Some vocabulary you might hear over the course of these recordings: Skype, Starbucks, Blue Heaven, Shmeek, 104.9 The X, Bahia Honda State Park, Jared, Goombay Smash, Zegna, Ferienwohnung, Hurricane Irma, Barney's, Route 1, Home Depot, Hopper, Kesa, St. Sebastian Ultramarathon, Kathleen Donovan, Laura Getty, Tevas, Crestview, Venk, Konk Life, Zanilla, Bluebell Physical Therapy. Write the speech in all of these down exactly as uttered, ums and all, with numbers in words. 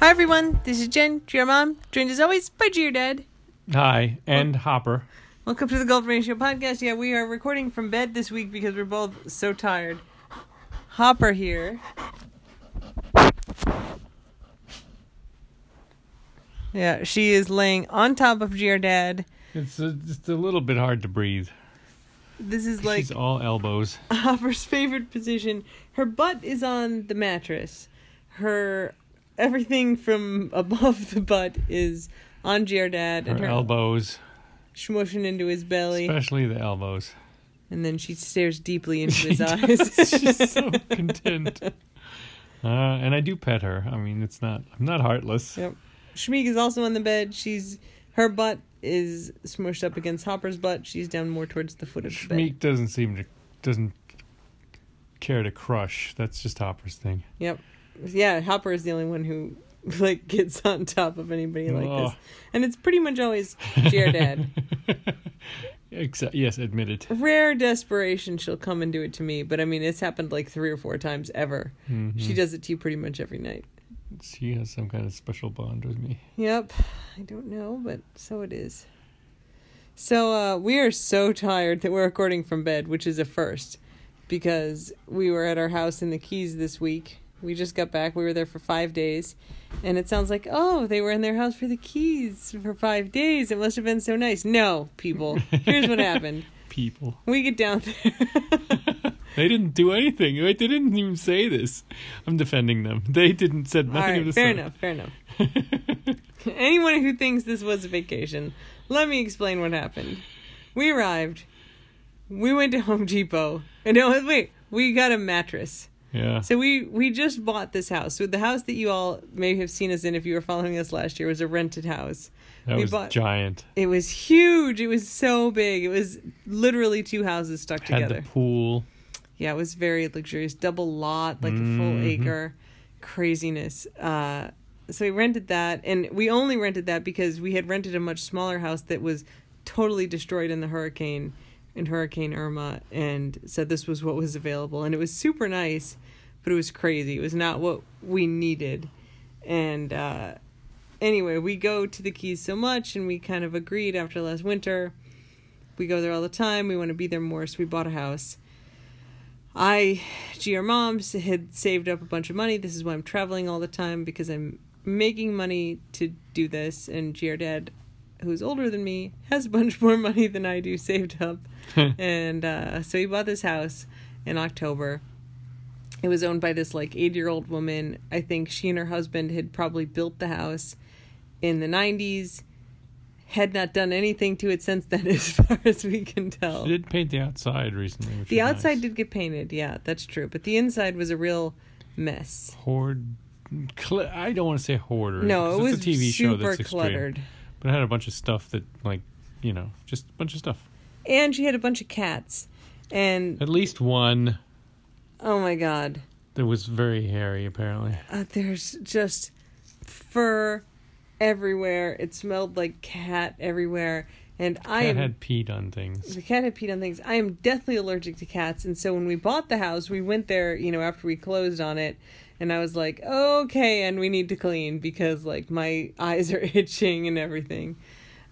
Hi, everyone. This is Jen, G R Mom, joined as always by G R Dad. Hi, and well, Hopper. Welcome to the Golden Ratio Podcast. Yeah, we are recording from bed this week because we're both so tired. Hopper here. Yeah, she is laying on top of G R Dad. It's a, just a little bit hard to breathe. This is like... She's all elbows. Hopper's favorite position. Her butt is on the mattress. Her... Everything from above the butt is on G R Dad. And her, her elbows. Smushing into his belly. Especially the elbows. And then she stares deeply into his eyes. She's so content. Uh, and I do pet her. I mean, it's not... I'm not heartless. Yep. Shmeek is also on the bed. She's... Her butt is smushed up against Hopper's butt. She's down more towards the foot of the bed. Shmeek doesn't seem to... Doesn't care to crush. That's just Hopper's thing. Yep. Yeah, Hopper is the only one who, like, gets on top of anybody like oh. this. And it's pretty much always Jared Dad. Except, yes, admit it. Rare desperation, she'll come and do it to me. But, I mean, it's happened, like, three or four times ever. Mm-hmm. She does it to you pretty much every night. She has some kind of special bond with me. Yep. I don't know, but so it is. So, uh, we are so tired that we're recording from bed, which is a first. Because we were at our house in the Keys this week. We just got back. We were there for five days. And it sounds like, oh, they were in their house for the Keys for five days. It must have been so nice. No, people. Here's what happened. People. We get down there. They didn't do anything. They didn't even say this. I'm defending them. They didn't said nothing right, of the fair sort. Fair enough. Fair enough. Anyone who thinks this was a vacation, let me explain what happened. We arrived. We went to Home Depot. And no, wait. We got a mattress. Yeah. So we, we just bought this house. So the house that you all may have seen us in if you were following us last year was a rented house. That we was bought, giant. It was huge. It was so big. It was literally two houses stuck Had together. Had the pool. Yeah, it was very luxurious. Double lot, like mm-hmm. a full acre. Craziness. Uh, so we rented that. And we only rented that because we had rented a much smaller house that was totally destroyed in the hurricane. in Hurricane Irma, and said this was what was available. And it was super nice, but it was crazy. It was not what we needed. And uh, anyway, we go to the Keys so much, and we kind of agreed after last winter. We go there all the time. We want to be there more, so we bought a house. I, G R Mom, had saved up a bunch of money. This is why I'm traveling all the time, because I'm making money to do this, and G R Dad, who's older than me, has a bunch more money than I do saved up. And uh, so he bought this house in October. It was owned by this like eighty-year-old woman. I think she and her husband had probably built the house in the nineties, had not done anything to it since then as far as we can tell. She did paint the outside recently. Which the outside nice. did get painted, yeah, that's true. But the inside was a real mess. Hoard. Cl- I don't want to say hoarder. No, it was a T V super show that's cluttered. Extreme. But I had a bunch of stuff that, like, you know, just a bunch of stuff. And she had a bunch of cats. And at least one. Oh, my God. That was very hairy, apparently. Uh, there's just fur everywhere. It smelled like cat everywhere. And the cat I am, had peed on things. The cat had peed on things. I am deathly allergic to cats. And so when we bought the house, we went there, you know, after we closed on it. And I was like, okay, and we need to clean because, like, my eyes are itching and everything.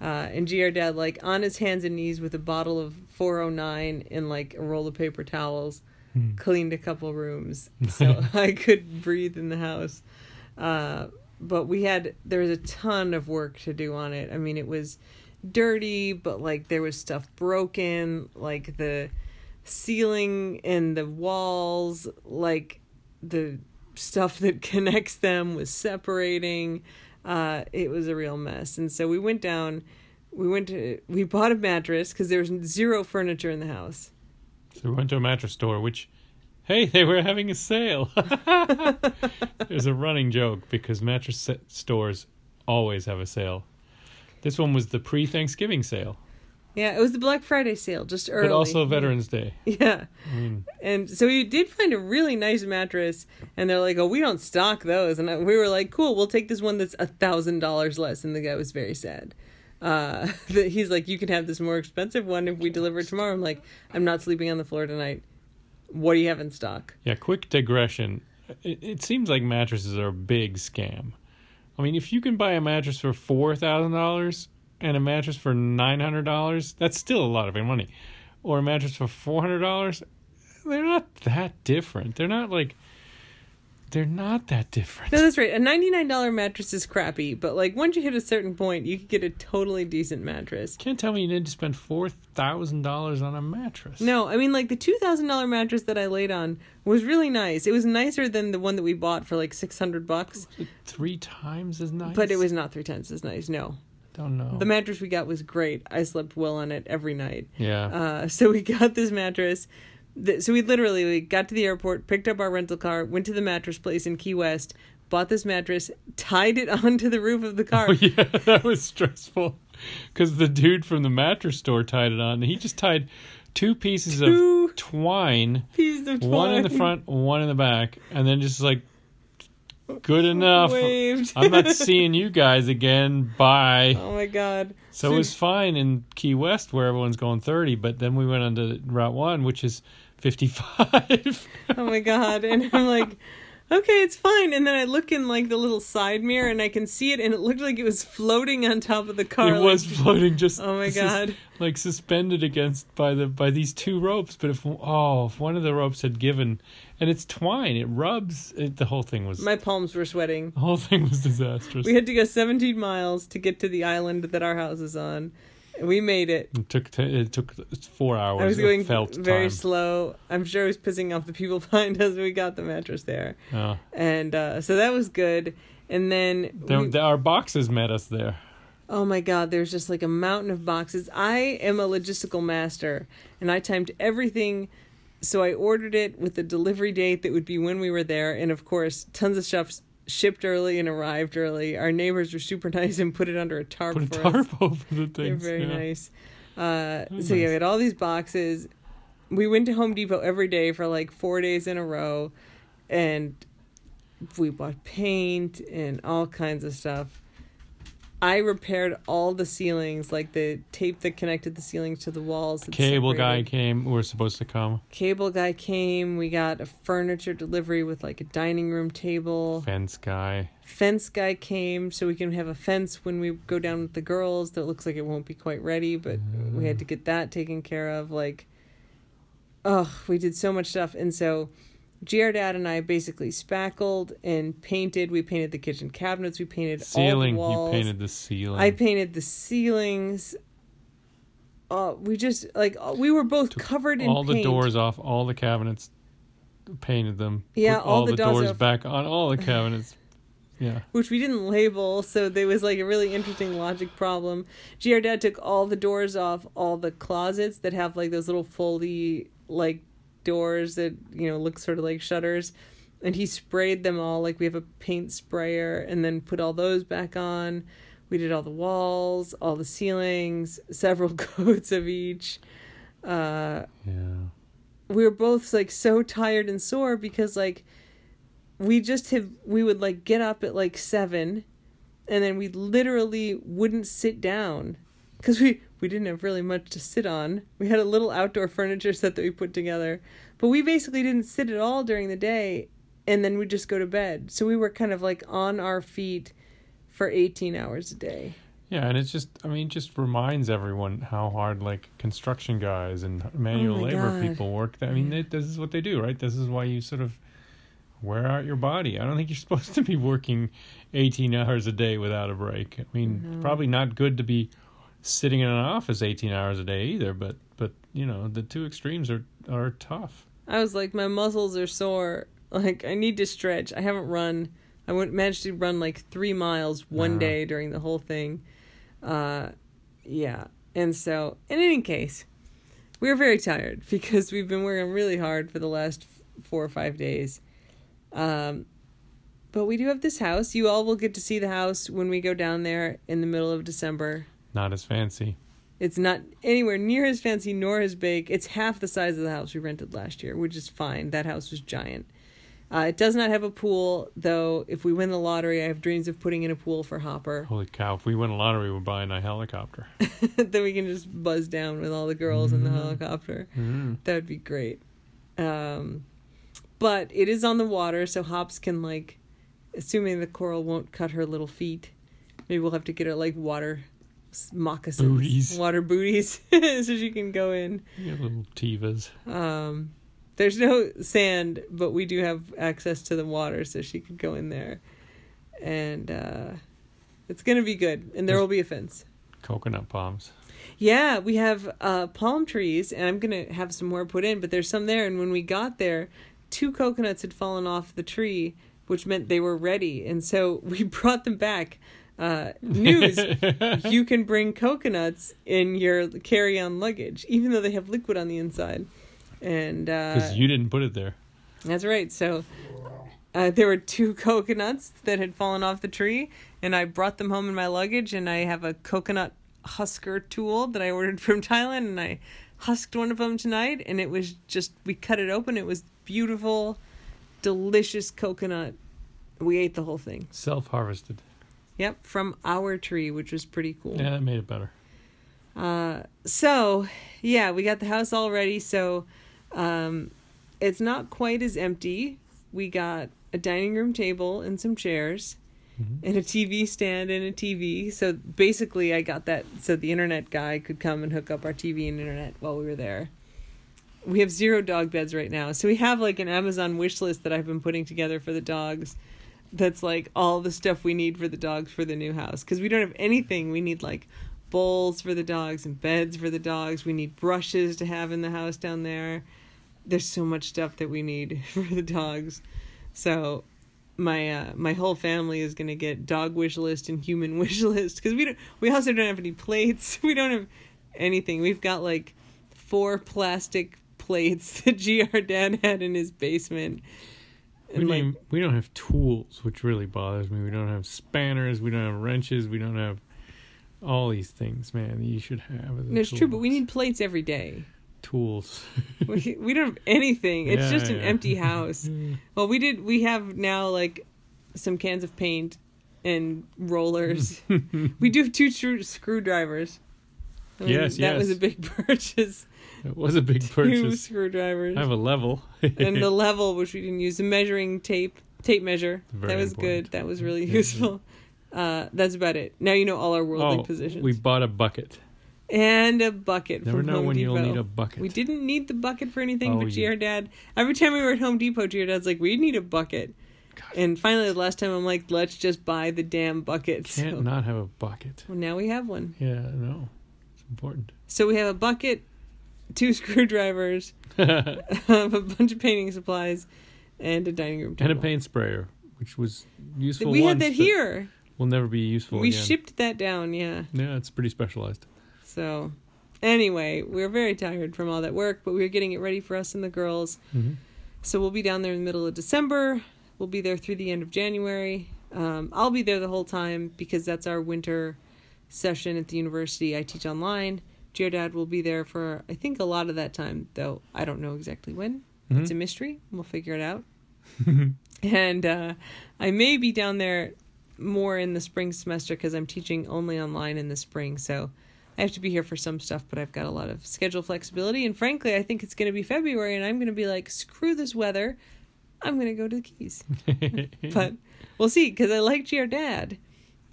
Uh, and G R Dad, like, on his hands and knees with a bottle of four oh nine and, like, a roll of paper towels, mm. cleaned a couple rooms. So I could breathe in the house. Uh, but we had, there was a ton of work to do on it. I mean, it was dirty, but, like, there was stuff broken. Like, the ceiling and the walls, like, the... stuff that connects them was separating. Uh, it was a real mess. And so we went down, we went to, we bought a mattress because there was zero furniture in the house. So we went to a mattress store, which, hey, they were having a sale. It was a running joke because mattress stores always have a sale. This one was the pre-Thanksgiving sale. Yeah, it was the Black Friday sale, just early. But also Veterans Day. Yeah. I mean. And so we did find a really nice mattress, and they're like, oh, we don't stock those. And I, we were like, cool, we'll take this one that's one thousand dollars less. And the guy was very sad. Uh, that he's like, you can have this more expensive one if we deliver it tomorrow. I'm like, I'm not sleeping on the floor tonight. What do you have in stock? Yeah, quick digression. It, it seems like mattresses are a big scam. I mean, if you can buy a mattress for four thousand dollars and a mattress for nine hundred dollars, that's still a lot of money. Or a mattress for four hundred dollars, they're not that different. They're not like... They're not that different. No, that's right. A ninety-nine dollars mattress is crappy, but like once you hit a certain point, you can get a totally decent mattress. Can't tell me you need to spend four thousand dollars on a mattress. No, I mean like the two thousand dollars mattress that I laid on was really nice. It was nicer than the one that we bought for like six hundred bucks. Was it three times as nice? But it was not three times as nice, no. Don't know. The mattress we got was great. I slept well on it every night. Yeah. Uh, so we got this mattress. So we literally we got to the airport, picked up our rental car, went to the mattress place in Key West, bought this mattress, tied it onto the roof of the car. Oh, yeah, that was stressful because the dude from the mattress store tied it on. He just tied two pieces two of twine, pieces of twine, one in the front, one in the back, and then just like, good enough. Waved. I'm not seeing you guys again. Bye. Oh, my God. So, so it was fine in Key West where everyone's going thirty, but then we went on to Route one, which is... fifty-five. Oh my God. And I'm like, okay, it's fine. And then I look in like the little side mirror and I can see it, and it looked like it was floating on top of the car. It like, was floating just oh my God sus- like suspended against by the by these two ropes. But if oh if one of the ropes had given, and it's twine, it rubs it, the whole thing was my palms were sweating. The whole thing was disastrous. We had to go seventeen miles to get to the island that our house is on. We made it. It took t- it took four hours. I was going very time. slow. I'm sure I was pissing off the people behind us. We got the mattress there, oh. and uh, so that was good. And then the, we, the, our boxes met us there. Oh my God! There's just like a mountain of boxes. I am a logistical master, and I timed everything. So I ordered it with a delivery date that would be when we were there, and of course, tons of shops. Shipped early and arrived early. Our neighbors were super nice and put it under a tarp put a for tarp us. Over the things. They're very yeah. nice. Uh, so nice. Yeah, we had all these boxes. We went to Home Depot every day for like four days in a row, and we bought paint and all kinds of stuff. I repaired all the ceilings, like the tape that connected the ceilings to the walls. Cable separated. guy came. We were supposed to come. Cable guy came. We got a furniture delivery with like a dining room table. Fence guy. Fence guy came so we can have a fence when we go down with the girls. That looks like it won't be quite ready, but mm. we had to get that taken care of. Like, oh, we did so much stuff. And so... Jared, Dad, and I basically spackled and painted. We painted the kitchen cabinets. We painted ceiling. all the walls. You painted the ceiling. I painted the ceilings. Uh, we just, like, we were both Took covered in all paint. All the doors off, all the cabinets, painted them. Yeah, all, all the, the doors off. Back on all the cabinets. Yeah. Which we didn't label, so there was, like, a really interesting logic problem. Jared, Dad took all the doors off all the closets that have, like, those little foldy, like, doors that, you know, look sort of like shutters, and he sprayed them all. Like, we have a paint sprayer, and then put all those back on. We did all the walls, all the ceilings, several coats of each. Uh, yeah. We were both like so tired and sore because like we just have we would like get up at like seven, and then we literally wouldn't sit down because we. We didn't have really much to sit on. We had a little outdoor furniture set that we put together. But we basically didn't sit at all during the day. And then we'd just go to bed. So we were kind of like on our feet for eighteen hours a day. Yeah, and it's just, I mean, just reminds everyone how hard like construction guys and manual oh labor God. people work. I mean, they, this is what they do, right? This is why you sort of wear out your body. I don't think you're supposed to be working eighteen hours a day without a break. I mean, mm-hmm. probably not good to be... sitting in an office eighteen hours a day either, but but you know, the two extremes are are tough. I was like, my muscles are sore, like I need to stretch. I haven't run. I went managed to run like three miles one uh-huh. day during the whole thing. Uh yeah. And so in any case, we were very tired because we've been working really hard for the last four or five days. Um but we do have this house. You all will get to see the house when we go down there in the middle of December. Not as fancy. It's not anywhere near as fancy nor as big. It's half the size of the house we rented last year, which is fine. That house was giant. Uh, it does not have a pool, though. If we win the lottery, I have dreams of putting in a pool for Hopper. Holy cow. If we win a lottery, we're buying a helicopter. Then we can just buzz down with all the girls mm. in the helicopter. Mm. That would be great. Um, but it is on the water, so Hops can, like... assuming the coral won't cut her little feet. Maybe we'll have to get her like water moccasins, booties. water booties, so she can go in. Yeah, little Tevas. Um, there's no sand, but we do have access to the water, so she could go in there, and uh, it's gonna be good. And there there's will be a fence. Coconut palms. Yeah, we have uh, palm trees, and I'm gonna have some more put in, but there's some there. And when we got there, two coconuts had fallen off the tree, which meant they were ready, and so we brought them back. Uh, news, you can bring coconuts in your carry-on luggage, even though they have liquid on the inside. And because uh, you didn't put it there. That's right. So uh, there were two coconuts that had fallen off the tree, and I brought them home in my luggage, and I have a coconut husker tool that I ordered from Thailand, and I husked one of them tonight, and it was just, we cut it open. It was beautiful, delicious coconut. We ate the whole thing. Self-harvested. Yep, from our tree, which was pretty cool. Yeah, that made it better. Uh, so, yeah, we got the house all ready. So, um, it's not quite as empty. We got a dining room table and some chairs, mm-hmm. and a T V stand and a T V. So, basically, I got that so the internet guy could come and hook up our T V and internet while we were there. We have zero dog beds right now. So, we have, like, an Amazon wish list that I've been putting together for the dogs. That's like all the stuff we need for the dogs for the new house, because we don't have anything. We need like bowls for the dogs and beds for the dogs. We need brushes to have in the house down there. There's so much stuff that we need for the dogs. So my uh, my whole family is gonna get dog wish list and human wish list, because we don't. We also don't have any plates. We don't have anything. We've got like four plastic plates that G R Dad had in his basement. We, like, don't, we don't have tools, which really bothers me. We don't have spanners. We don't have wrenches. We don't have all these things, man, that you should have. As it's tools. True, but we need plates every day. Tools. we, we don't have anything. It's yeah, just an yeah. empty house. Well, we did. We have now, like, some cans of paint and rollers. We do have two tr- screwdrivers. I mean, yes, that yes. That was a big purchase. It was a big Two purchase. Two screwdrivers. I have a level. And the level, which we didn't use. The measuring tape. Tape measure. Very that was important. Good. That was really useful. Uh, that's about it. Now you know all our worldly oh, positions. We bought a bucket. And a bucket Never from Home Depot. Never know when you'll need a bucket. We didn't need the bucket for anything, oh, but G R yeah. Dad... Every time we were at Home Depot, G R Dad's like, we need a bucket. God. And finally, the last time, I'm like, let's just buy the damn bucket. Can't so, not have a bucket. Well, now we have one. Yeah, I know. It's important. So we have a bucket... Two screwdrivers, um, a bunch of painting supplies, and a dining room table. And a paint sprayer, which was useful We once, had that here. Will never be useful We again. Shipped that down, yeah. Yeah, it's pretty specialized. So, anyway, we were very tired from all that work, but we were getting it ready for us and the girls. Mm-hmm. So we'll be down there in the middle of December. We'll be there through the end of January. Um, I'll be there the whole time because that's our winter session at the university. I teach online. Jared Dad will be there for, I think, a lot of that time, though I don't know exactly when. Mm-hmm. It's a mystery. We'll figure it out. And uh, I may be down there more in the spring semester because I'm teaching only online in the spring. So I have to be here for some stuff, but I've got a lot of schedule flexibility. And frankly, I think it's going to be February, and I'm going to be like, screw this weather. I'm going to go to the Keys. But we'll see, because I like Jared Dad.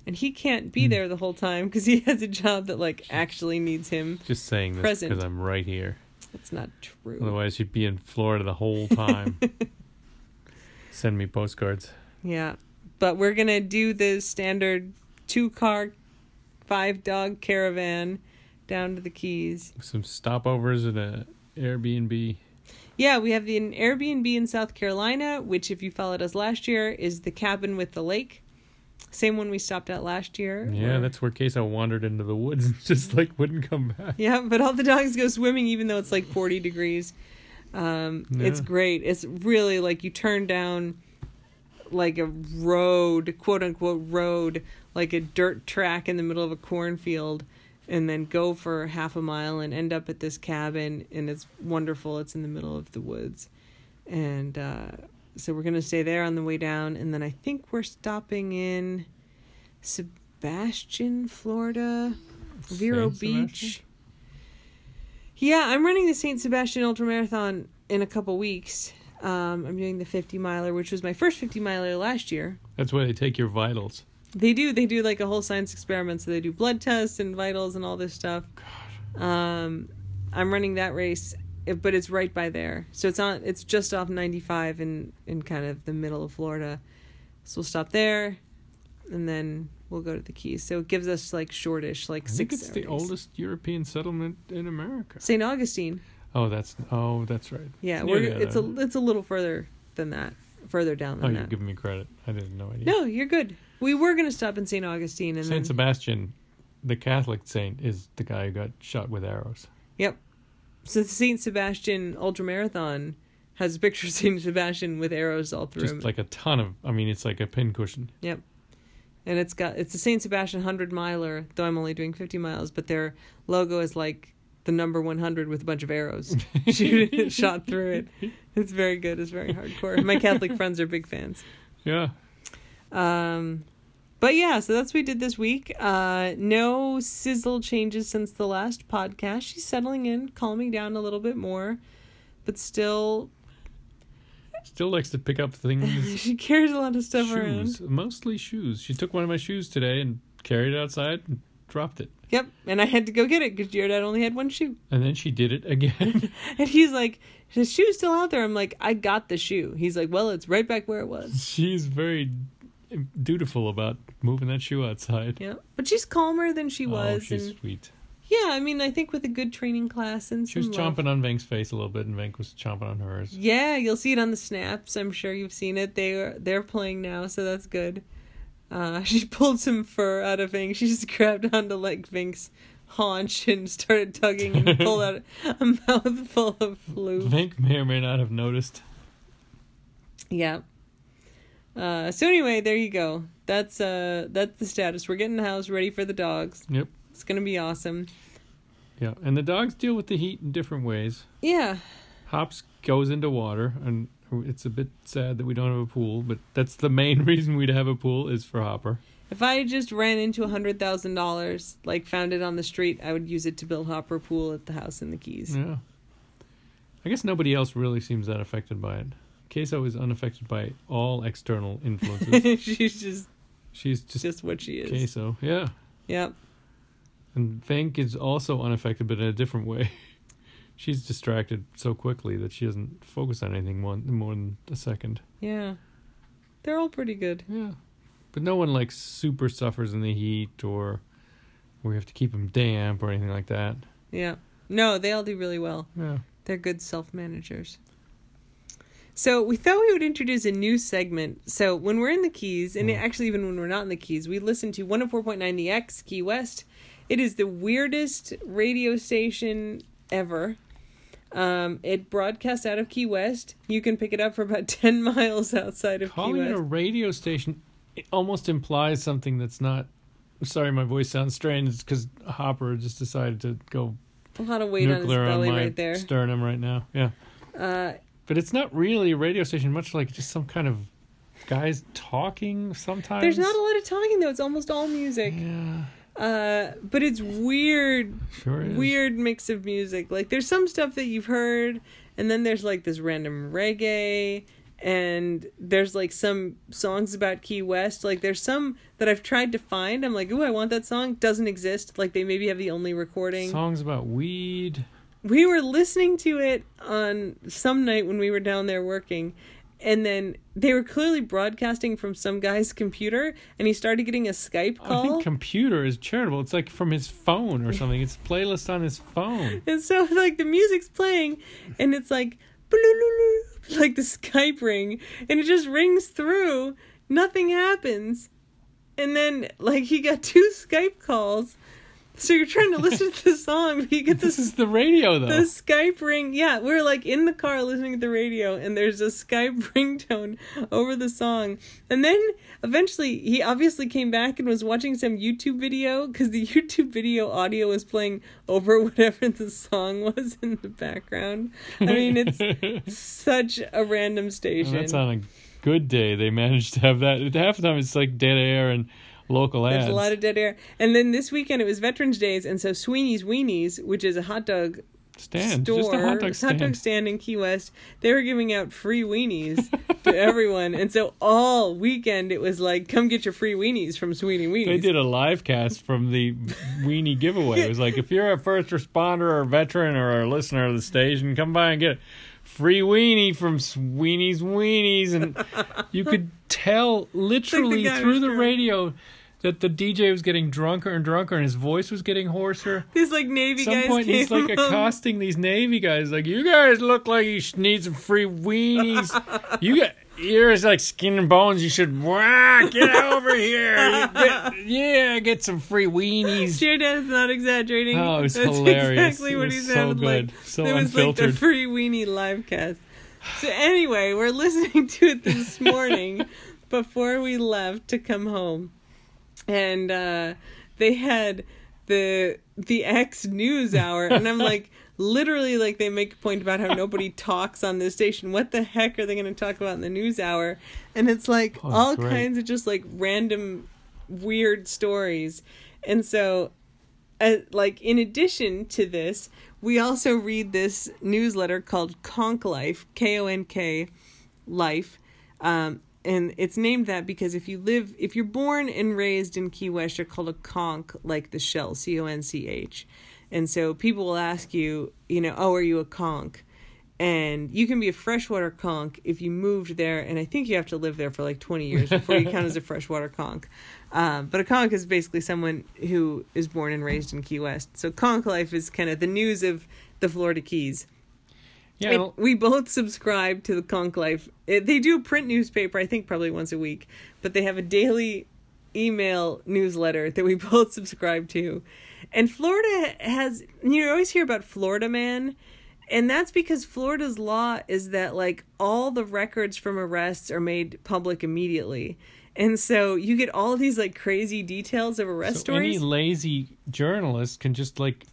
And he can't be there the whole time because he has a job that, like, actually needs him Just saying this because I'm right here. That's not true. Otherwise, he'd be in Florida the whole time. Send me postcards. Yeah. But we're going to do the standard two-car, five-dog caravan down to the Keys. Some stopovers at an Airbnb. Yeah, we have an Airbnb in South Carolina, which, if you followed us last year, is the cabin with the lake. Same one we stopped at last year. Yeah, or... that's where Kesa wandered into the woods and just, like, wouldn't come back. Yeah, but all the dogs go swimming even though it's, like, forty degrees. Um, yeah. It's great. It's really, like, you turn down, like, a road, quote-unquote road, like a dirt track in the middle of a cornfield, and then go for half a mile and end up at this cabin, and it's wonderful. It's in the middle of the woods. And... uh So we're going to stay there on the way down. And then I think we're stopping in Sebastian, Florida, Vero Beach. Yeah, I'm running the Saint Sebastian Ultramarathon in a couple weeks. Um, I'm doing the fifty miler, which was my first fifty miler last year. That's where they take your vitals. They do. They do like a whole science experiment. So they do blood tests and vitals and all this stuff. God. Um, I'm running that race, but it's right by there. So it's on. It's just off ninety-five in, in kind of the middle of Florida. So we'll stop there, and then we'll go to the Keys. So it gives us like shortish, like I six. I think it's hours. The oldest European settlement in America. Saint Augustine. Oh, that's oh, that's right. Yeah, we're, yeah it's then. a it's a little further than that, further down than oh, that. Oh, you're giving me credit. I didn't know idea. No, you're good. We were going to stop in Saint Augustine, and Saint Sebastian, the Catholic saint, is the guy who got shot with arrows. Yep. So the Saint Sebastian Ultramarathon has a picture of Saint Sebastian with arrows all through. Just him. Like a ton of. I mean, it's like a pincushion. Yep. And it's got it's the Saint Sebastian hundred miler. Though I'm only doing fifty miles, but their logo is like the number one hundred with a bunch of arrows shot through it. It's very good. It's very hardcore. My Catholic friends are big fans. Yeah. Um, but yeah, so that's what we did this week. Uh, no sizzle changes since the last podcast. She's settling in, calming down a little bit more, but still. Still likes to pick up things. She carries a lot of stuff shoes, around. Mostly shoes. She took one of my shoes today and carried it outside and dropped it. Yep, and I had to go get it because Jared only had one shoe. And then she did it again. And he's like, his shoe's still out there. I'm like, I got the shoe. He's like, well, it's right back where it was. She's very dutiful about moving that shoe outside. Yeah, but she's calmer than she was. Oh, she's and, sweet. Yeah, I mean, I think with a good training class and she was love. Chomping on Venk's face a little bit, and Venk was chomping on hers. Yeah, you'll see it on the snaps. I'm sure you've seen it. They are, they're playing now, so that's good. Uh, she pulled some fur out of Vink. She just grabbed onto like Vink's haunch and started tugging and pulled out a mouthful of fluke. Vink may or may not have noticed. Yeah. Uh, so anyway, there you go. That's uh, that's the status. We're getting the house ready for the dogs. Yep. It's gonna be awesome. Yeah, and the dogs deal with the heat in different ways. Yeah. Hops goes into water and. It's a bit sad that we don't have a pool, but that's the main reason we'd have a pool is for Hopper. If I just ran into one hundred thousand dollars, like found it on the street, I would use it to build Hopper pool at the house in the Keys. Yeah. I guess nobody else really seems that affected by it. Queso is unaffected by all external influences. She's just She's just, just what she is. Queso, yeah. Yep. And Vank is also unaffected, but in a different way. She's distracted so quickly that she doesn't focus on anything more, more than a second. Yeah. They're all pretty good. Yeah. But no one, like, super suffers in the heat or we have to keep them damp or anything like that. Yeah. No, they all do really well. Yeah. They're good self-managers. So we thought we would introduce a new segment. So when we're in the Keys, and mm. actually even when we're not in the Keys, we listen to one oh four point nine The X, Key West. It is the weirdest radio station ever. Um, it broadcasts out of Key West. You can pick it up for about ten miles outside of Calling Key West. Calling it a radio station, it almost implies something that's not. Sorry, my voice sounds strange. It's because Hopper just decided to go a lot of weight on his belly on right there, sternum right now. Yeah, uh, but it's not really a radio station. Much like just some kind of guys talking. Sometimes there's not a lot of talking though. It's almost all music. Yeah. Uh, but it's weird, sure is. Weird mix of music. Like there's some stuff that you've heard, and then there's like this random reggae, and there's like some songs about Key West. Like there's some that I've tried to find. I'm like, ooh, I want that song. Doesn't exist. Like they maybe have the only recording. Songs about weed. We were listening to it on some night when we were down there working. And then they were clearly broadcasting from some guy's computer, and he started getting a Skype call. I think computer is charitable. It's like from his phone or something. It's playlist on his phone. And so, like, the music's playing, and it's like, like the Skype ring, and it just rings through. Nothing happens. And then, like, he got two Skype calls. So you're trying to listen to the song, but you get this. This is the radio, though. The Skype ring. Yeah, we're like in the car listening to the radio, and there's a Skype ringtone over the song. And then eventually, he obviously came back and was watching some YouTube video, because the YouTube video audio was playing over whatever the song was in the background. I mean, it's such a random station. Well, that's on a good day. They managed to have that. Half the time, it's like dead air and local ads. There's a lot of dead air. And then this weekend it was Veterans Days, and so Sweeney's Weenies, which is a hot dog stand. Store, just a hot dog stand. Hot dog stand in Key West. They were giving out free weenies to everyone, and so all weekend it was like, come get your free weenies from Sweetie Weenies. They did a live cast from the weenie giveaway. It was like, if you're a first responder or a veteran or a listener of the station, come by and get it. Free weenie from Sweeney's Weenies. And you could tell literally the through the drunk. radio that the D J was getting drunker and drunker, and his voice was getting hoarser. These like Navy guys. At some guys point, he's like up. accosting these Navy guys, like, "You guys look like you need some free weenies. You got ears like skin and bones. You should wah, get over here. Get, yeah, get some free weenies." Jared is not exaggerating. Oh, it was That's hilarious. Exactly it what was he sounded so good. Like. So it was unfiltered. Like the free weenie live cast. So anyway, we're listening to it this morning before we left to come home, and uh, they had the the X News Hour, and I'm like. Literally, like, they make a point about how nobody talks on this station. What the heck are they going to talk about in the news hour? And it's like oh, all great. kinds of just like random weird stories. And so, uh, like, in addition to this, we also read this newsletter called Konk Life, K O N K Life. Um, and it's named that because if you live, if you're born and raised in Key West, you're called a conch, like the shell, C O N C H. And so people will ask you, you know, oh, are you a conch? And you can be a freshwater conch if you moved there. And I think you have to live there for like twenty years before you count as a freshwater conch. Um, but a conch is basically someone who is born and raised in Key West. So Konk Life is kind of the news of the Florida Keys. Yeah, well, we both subscribe to the Konk Life. It, they do a print newspaper, I think, probably once a week. But they have a daily email newsletter that we both subscribe to. And Florida has, you always hear about Florida Man, and that's because Florida's law is that, like, all the records from arrests are made public immediately. And so you get all these, like, crazy details of arrest so stories. Any lazy journalist can just, like,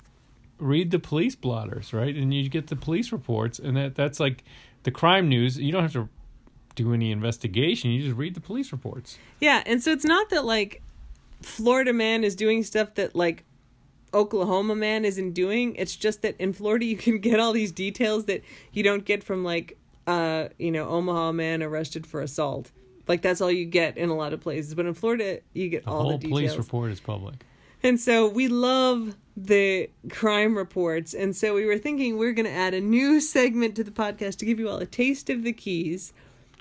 read the police blotters, right? And you get the police reports, and that that's, like, the crime news. You don't have to do any investigation. You just read the police reports. Yeah, and so it's not that, like, Florida Man is doing stuff that, like, Oklahoma Man isn't doing. It's just that in Florida you can get all these details that you don't get from, like, uh you know, Omaha Man arrested for assault. Like, that's all you get in a lot of places, but in Florida you get the all whole the details. Police report is public. And so we love the crime reports, and so we were thinking we're going to add a new segment to the podcast to give you all a taste of the Keys.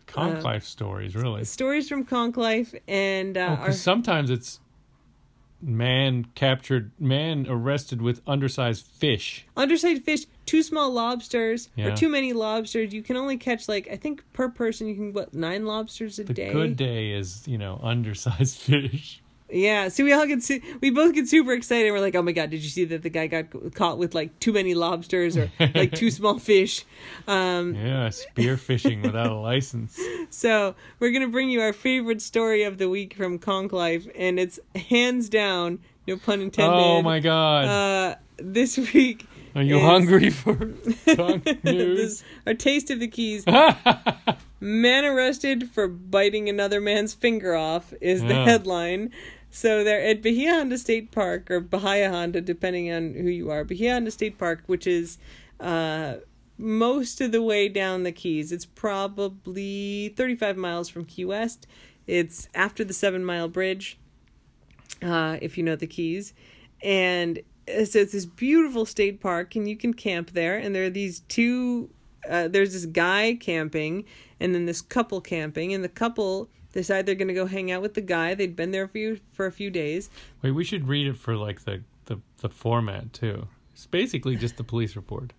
Konk Life uh, stories, really stories from Konk Life. And uh oh, our... sometimes it's Man captured, man arrested with undersized fish. Undersized fish, too small lobsters, yeah. or too many lobsters. You can only catch, like, I think per person you can, what, nine lobsters a the day? The good day is, you know, undersized fish. Yeah, so we all get, su- we both get super excited. We're like, oh my God, did you see that the guy got caught with, like, too many lobsters or, like, too small fish? Um, yeah, spear fishing without a license. So we're going to bring you our favorite story of the week from Konk Life, and it's hands down, no pun intended. Oh my God. Uh, this week. Are you is... hungry for Konk news? This, our taste of the Keys. Man arrested for biting another man's finger off is the yeah. headline. So they're at Bahia Honda State Park, or Bahia Honda, depending on who you are. Bahia Honda State Park, which is uh, most of the way down the Keys. It's probably thirty-five miles from Key West. It's after the Seven Mile Bridge, uh, if you know the Keys. And so it's this beautiful state park, and you can camp there. And there are these two... Uh, there's this guy camping, and then this couple camping, and the couple decide they're going to go hang out with the guy. They'd been there for you for a few days. Wait, we should read it for, like, the, the, the format too. It's basically just the police report.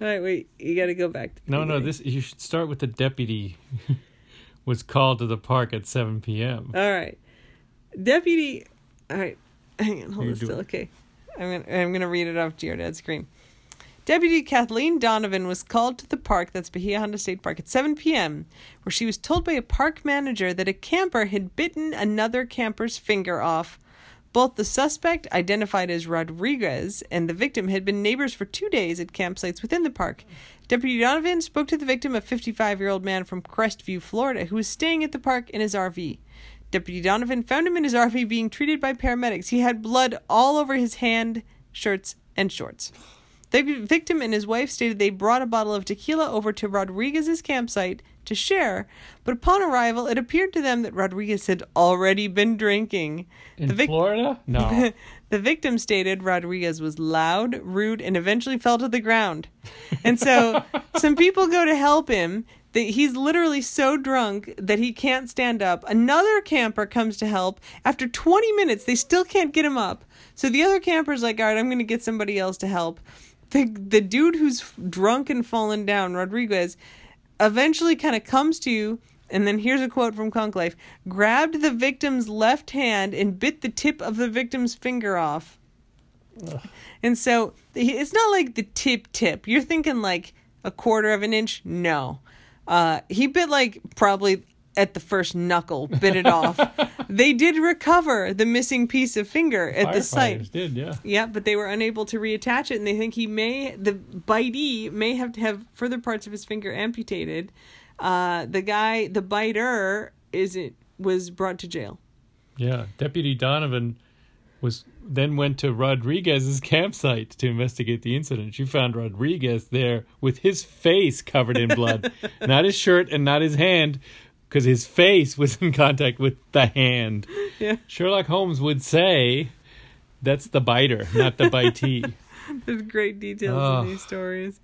All right, wait, you got to go back. To the no, beginning. no, this you should start with the deputy was called to the park at seven p.m. All right, deputy. All right, hang on, hold You're on still. It. Okay, I'm gonna I'm gonna read it off to your dad's screen. Deputy Kathleen Donovan was called to the park, that's Bahia Honda State Park, at seven p.m., where she was told by a park manager that a camper had bitten another camper's finger off. Both the suspect, identified as Rodriguez, and the victim had been neighbors for two days at campsites within the park. Deputy Donovan spoke to the victim, a fifty-five-year-old man from Crestview, Florida, who was staying at the park in his R V. Deputy Donovan found him in his R V being treated by paramedics. He had blood all over his hand, shirts, and shorts. The victim and his wife stated they brought a bottle of tequila over to Rodriguez's campsite to share, but upon arrival, it appeared to them that Rodriguez had already been drinking. In the vic- Florida? No. The victim stated Rodriguez was loud, rude, and eventually fell to the ground. And so some people go to help him. He's literally so drunk that he can't stand up. Another camper comes to help. After twenty minutes, they still can't get him up. So the other camper's like, all right, I'm going to get somebody else to help. The the dude who's drunk and fallen down, Rodriguez, eventually kind of comes to you, and then here's a quote from Konk Life, grabbed the victim's left hand and bit the tip of the victim's finger off. Ugh. And so it's not like the tip tip. You're thinking like a quarter of an inch? No. Uh, he bit like probably at the first knuckle, bit it off. They did recover the missing piece of finger at the site. Did, yeah. Yeah, but they were unable to reattach it, and they think he may, the bitee may have to have further parts of his finger amputated. Uh, the guy, the biter, is it was brought to jail. Yeah, Deputy Donovan was then went to Rodriguez's campsite to investigate the incident. She found Rodriguez there with his face covered in blood, not his shirt and not his hand, because his face was in contact with the hand. Yeah. Sherlock Holmes would say, that's the biter, not the bitee. There's great details oh. in these stories.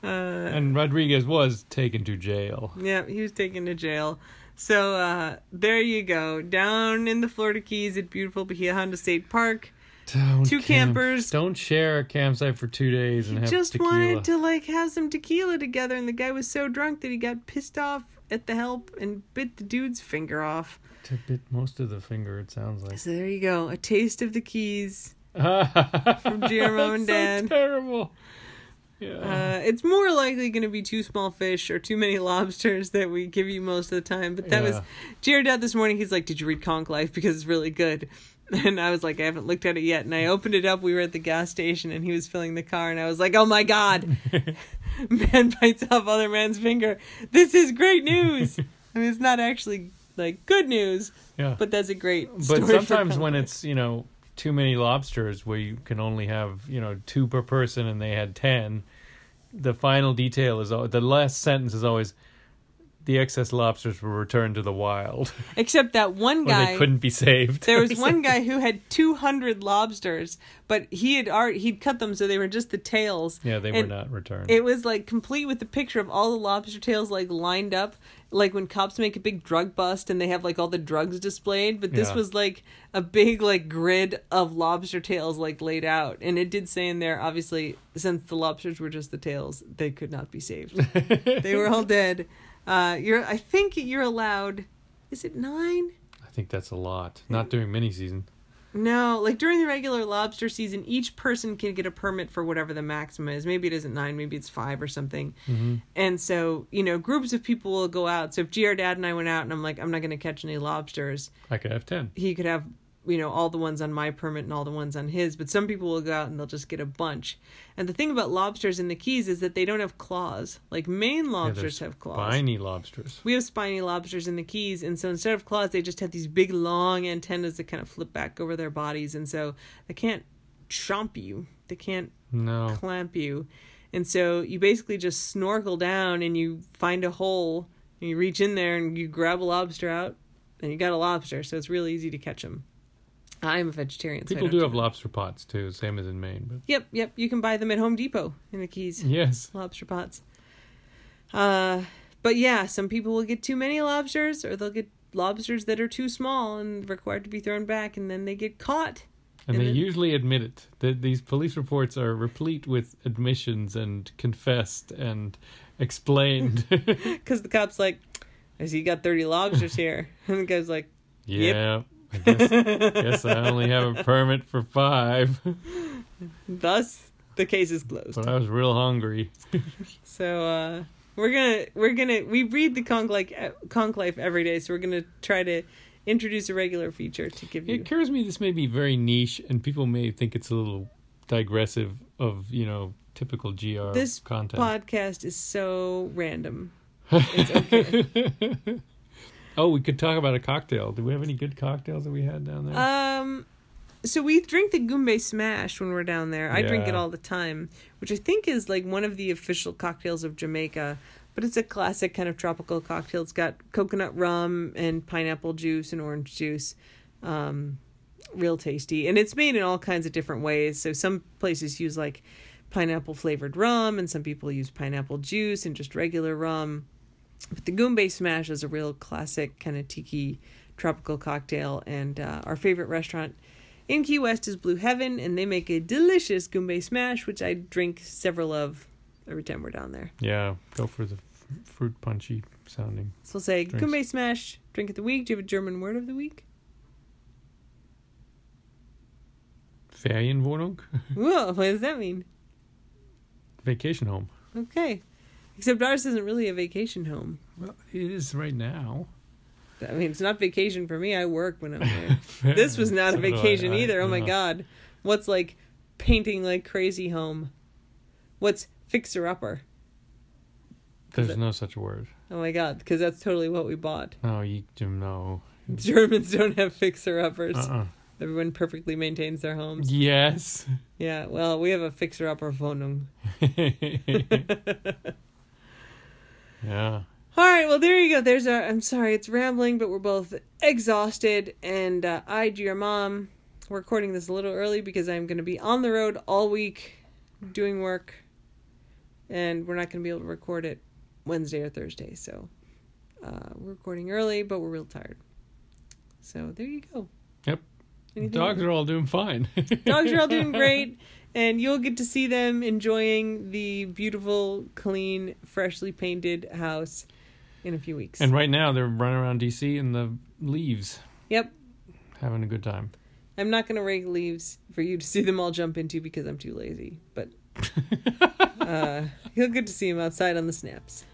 Uh, and Rodriguez was taken to jail. Yeah, he was taken to jail. So uh, there you go. Down in the Florida Keys at beautiful Bahia Honda State Park. Don't two camp. campers. Don't share a campsite for two days and have tequila. He just wanted to like have some tequila together, and the guy was so drunk that he got pissed off at the help and bit the dude's finger off. To bit most of the finger, it sounds like. So there you go. A taste of the Keys from dear Mom and Dad. So terrible. Yeah. Uh, it's more likely going to be too small fish or too many lobsters that we give you most of the time. But that yeah. was Jared out this morning. He's like, did you read Konk Life? Because it's really good. And I was like, I haven't looked at it yet. And I opened it up. We were at the gas station and he was filling the car. And I was like, oh, my God. Man bites off other man's finger. This is great news. I mean, it's not actually like good news. Yeah. But that's a great story. But sometimes when it's, you know, too many lobsters where you can only have, you know, two per person and they had ten, the final detail is, the last sentence is always, the excess lobsters were returned to the wild. Except that one guy... Or they couldn't be saved. There was one guy who had two hundred lobsters, but he had already, he'd cut them so they were just the tails. Yeah, they were not returned. It was like complete with the picture of all the lobster tails like lined up, like when cops make a big drug bust and they have like all the drugs displayed, but this yeah. was like a big like grid of lobster tails like laid out. And it did say in there, obviously, since the lobsters were just the tails, they could not be saved. They were all dead. Uh, you're. I think you're allowed, is it nine? I think that's a lot. Not during mini season. No, like during the regular lobster season, each person can get a permit for whatever the maximum is. Maybe it isn't nine, maybe it's five or something. Mm-hmm. And so, you know, groups of people will go out. So if G R Dad and I went out and I'm like, I'm not going to catch any lobsters. I could have ten. He could have, you know, all the ones on my permit and all the ones on his. But some people will go out and they'll just get a bunch. And the thing about lobsters in the Keys is that they don't have claws. Like Maine lobsters yeah, have claws. Spiny lobsters. We have spiny lobsters in the Keys. And so instead of claws, they just have these big long antennas that kind of flip back over their bodies. And so they can't chomp you. They can't no. clamp you. And so you basically just snorkel down and you find a hole and you reach in there and you grab a lobster out and you got a lobster. So it's really easy to catch them. I'm a vegetarian. People so I don't do have know. lobster pots, too, same as in Maine. But. Yep, yep. You can buy them at Home Depot in the Keys. Yes. Lobster pots. Uh, but, yeah, some people will get too many lobsters, or they'll get lobsters that are too small and required to be thrown back, and then they get caught. And, and they then... usually admit it. The, these police reports are replete with admissions and confessed and explained. Because the cop's like, I see you got thirty lobsters here. And the guy's like, yep. Yeah. I guess, guess I only have a permit for five. Thus, the case is closed. But I was real hungry. So uh, we're gonna we're gonna we read the Konk like Konk Life every day. So we're gonna try to introduce a regular feature to give you. It occurs to me this may be very niche, and people may think it's a little digressive of you know typical G R this content. This podcast is so random. It's okay. Oh, we could talk about a cocktail. Do we have any good cocktails that we had down there? Um, So we drink the Goombay Smash when we're down there. I yeah. drink it all the time, which I think is like one of the official cocktails of Jamaica. But it's a classic kind of tropical cocktail. It's got coconut rum and pineapple juice and orange juice. Um, real tasty. And it's made in all kinds of different ways. So some places use like pineapple flavored rum, and some people use pineapple juice and just regular rum. But the Goombay Smash is a real classic kind of tiki tropical cocktail. And uh, our favorite restaurant in Key West is Blue Heaven, and they make a delicious Goombay Smash, which I drink several of every time we're down there. Yeah, go for the f- fruit punchy sounding. So we'll say drinks. Goombay Smash, drink of the week. Do you have a German word of the week? Ferienwohnung. Whoa, what does that mean? Vacation home. Okay. Except ours isn't really a vacation home. Well, it is right now. I mean, it's not vacation for me. I work when I'm there. This was not so a vacation I, I, either. Oh, my know. God. What's like painting like crazy home? What's fixer-upper? There's it, no such word. Oh, my God. Because that's totally what we bought. No, you do know. Germans don't have fixer-uppers. Uh-uh. Everyone perfectly maintains their homes. Yes. Yeah, well, we have a fixer-upper Wohnung. Yeah. All right, well, there you go. There's our, I'm sorry, it's rambling, but we're both exhausted. And uh, I, dear mom, we're recording this a little early because I'm going to be on the road all week doing work. And we're not going to be able to record it Wednesday or Thursday. So uh, we're recording early, but we're real tired. So there you go. Yep. Anything Dogs else? Are all doing fine. Dogs are all doing great. And you'll get to see them enjoying the beautiful, clean, freshly painted house in a few weeks. And right now they're running around D C in the leaves. Yep. Having a good time. I'm not going to rake leaves for you to see them all jump into because I'm too lazy. But uh, you'll get to see them outside on the snaps.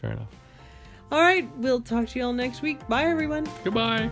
Fair enough. All right. We'll talk to you all next week. Bye, everyone. Goodbye.